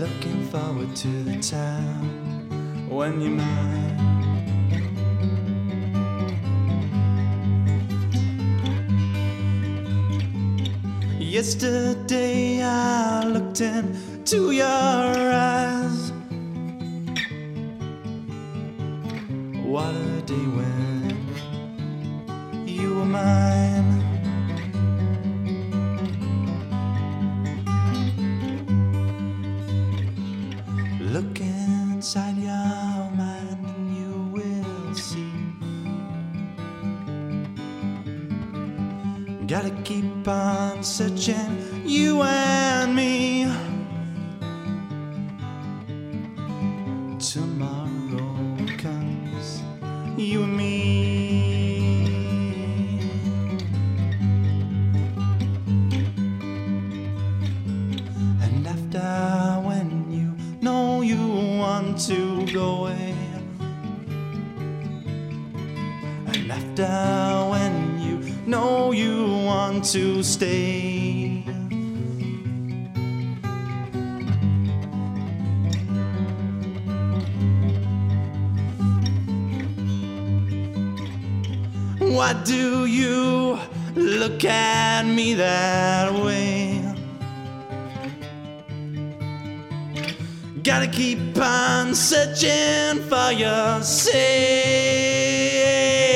Looking forward to the time when you're mine. Yesterday I looked into your eyes. What a day when you were mine. Look inside your mind and you will see. Gotta keep on searching, you and me. Tomorrow comes, you and me. And after when you know you want to go away, and after when you know you want to stay, why do you look at me that way? Gotta keep on searching for your sake.